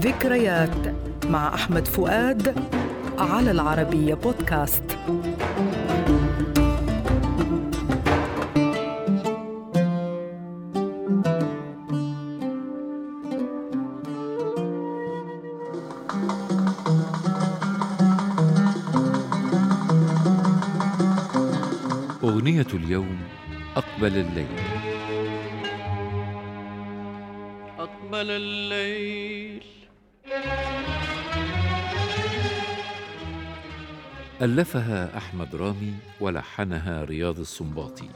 ذكريات مع أحمد فؤاد على العربية بودكاست. أغنية اليوم أقبل الليل. أقبل الليل. ألفها أحمد رامي ولحنها رياض السنباطي.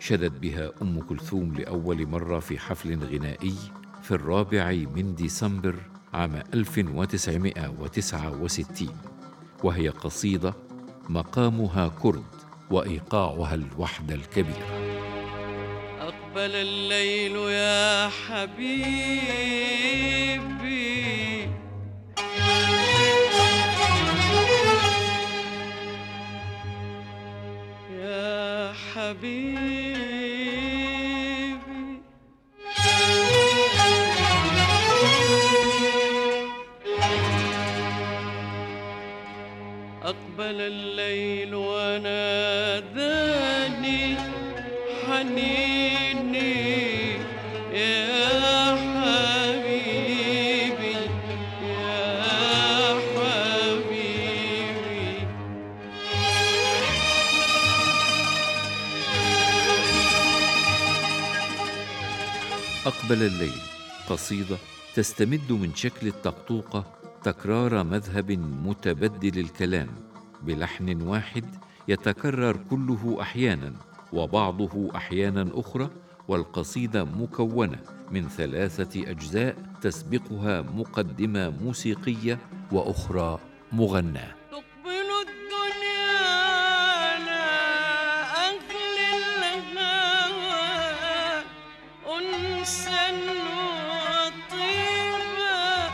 شدت بها أم كلثوم لأول مرة في حفل غنائي في 4 ديسمبر عام 1969، وهي قصيدة مقامها كرد وإيقاعها الوحدة الكبيرة. أقبل الليل يا حبيبي، يا حبيبي، أقبل الليل وناداني حنيني، يا حبيبي يا حبيبي. أقبل الليل قصيدة تستمد من شكل الطقطوقة تكرار مذهب متبدل الكلام بلحن واحد يتكرر كله أحياناً وبعضه أحياناً أخرى، والقصيدة مكونة من 3 أجزاء تسبقها مقدمة موسيقية وأخرى مغناة. تقبل الدنيا على أهل لها أنساً وطيبة،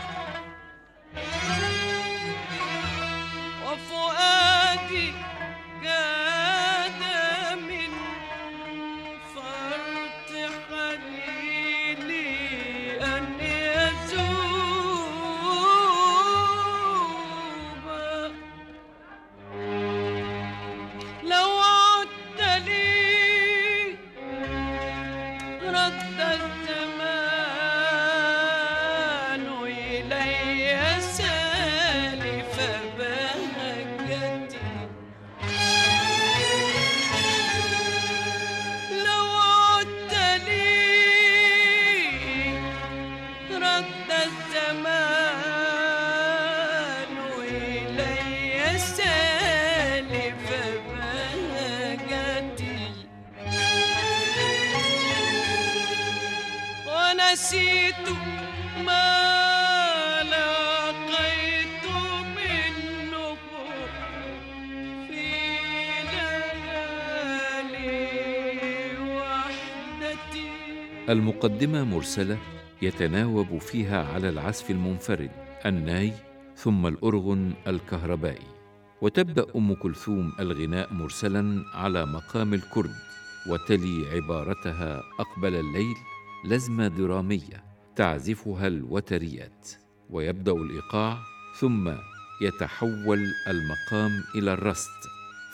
وفؤادي نسيت ما لقيت منه في ليالي وحدتي. المقدمة مرسلة يتناوب فيها على العزف المنفرد الناي ثم الأرغن الكهربائي، وتبدأ أم كلثوم الغناء مرسلا على مقام الكرد، وتلي عبارتها أقبل الليل لزمة درامية تعزفها الوتريات، ويبدأ الإيقاع ثم يتحول المقام إلى الرست،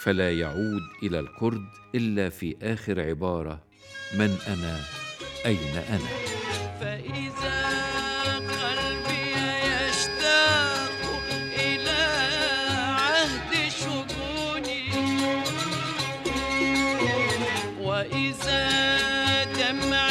فلا يعود إلى الكرد إلا في آخر عبارة من أنا أين أنا. فإذا قلبي يشتاق إلى عهد شكوني، وإذا دمعي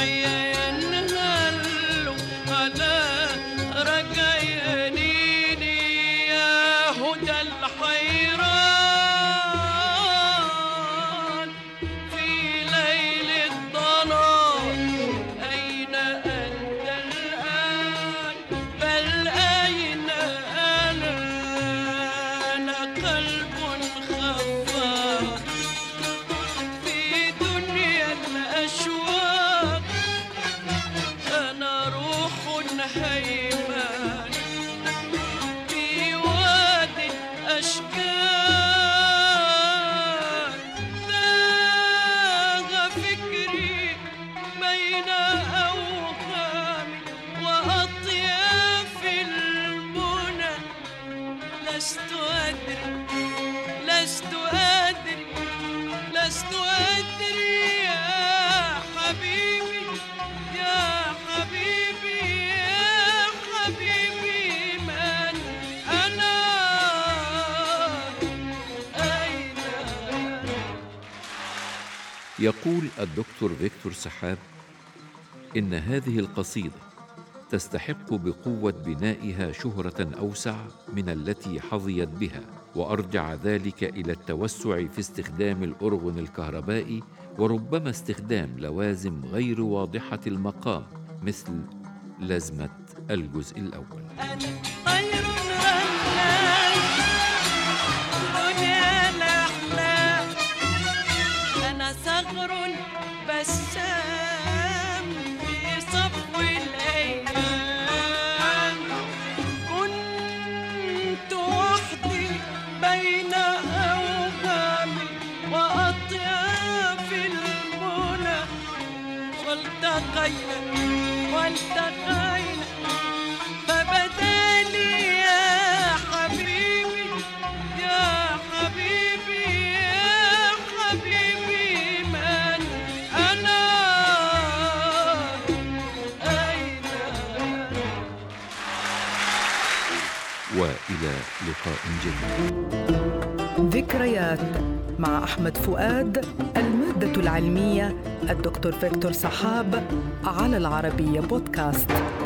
يقول الدكتور فيكتور سحاب إن هذه القصيدة تستحق بقوة بنائها شهرة أوسع من التي حظيت بها، وأرجع ذلك إلى التوسع في استخدام الأرغن الكهربائي وربما استخدام لوازم غير واضحة المقام مثل لازمة الجزء الأول. والتقينا فبدالي يا حبيبي يا حبيبي يا حبيبي من أنا أين. وإلى لقاء جديد. ذكريات مع أحمد فؤاد، المادة العلمية الدكتور فيكتور سحاب على العربية بودكاست.